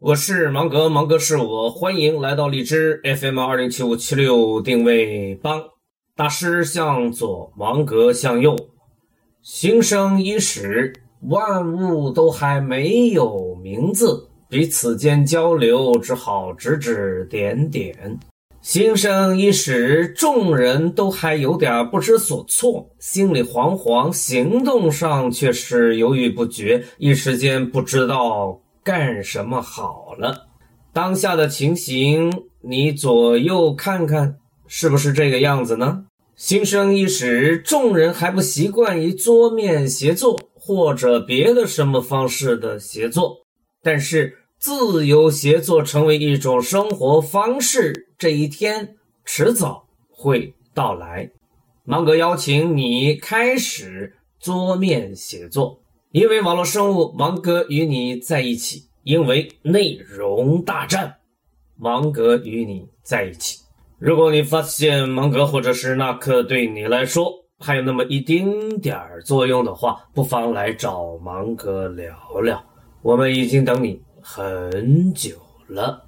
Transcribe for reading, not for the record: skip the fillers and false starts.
我是芒格，芒格是我，欢迎来到荔枝 FM207576 定位帮，大师向左，芒格向右，行生伊始，万物都还没有名字，彼此间交流只好指指点点。行生伊始，众人都还有点不知所措，心里惶惶，行动上却是犹豫不决，一时间不知道干什么好了。当下的情形，你左右看看是不是这个样子呢？行生伊始，众人还不习惯于桌面协作或者别的什么方式的协作，但是自由协作成为一种生活方式，这一天迟早会到来。芒格邀请你开始桌面协作，因为网络生物，芒格与你在一起；因为内容大战，芒格与你在一起。如果你发现芒格或者是纳克对你来说还有那么一丁点作用的话，不妨来找芒格聊聊，我们已经等你很久了。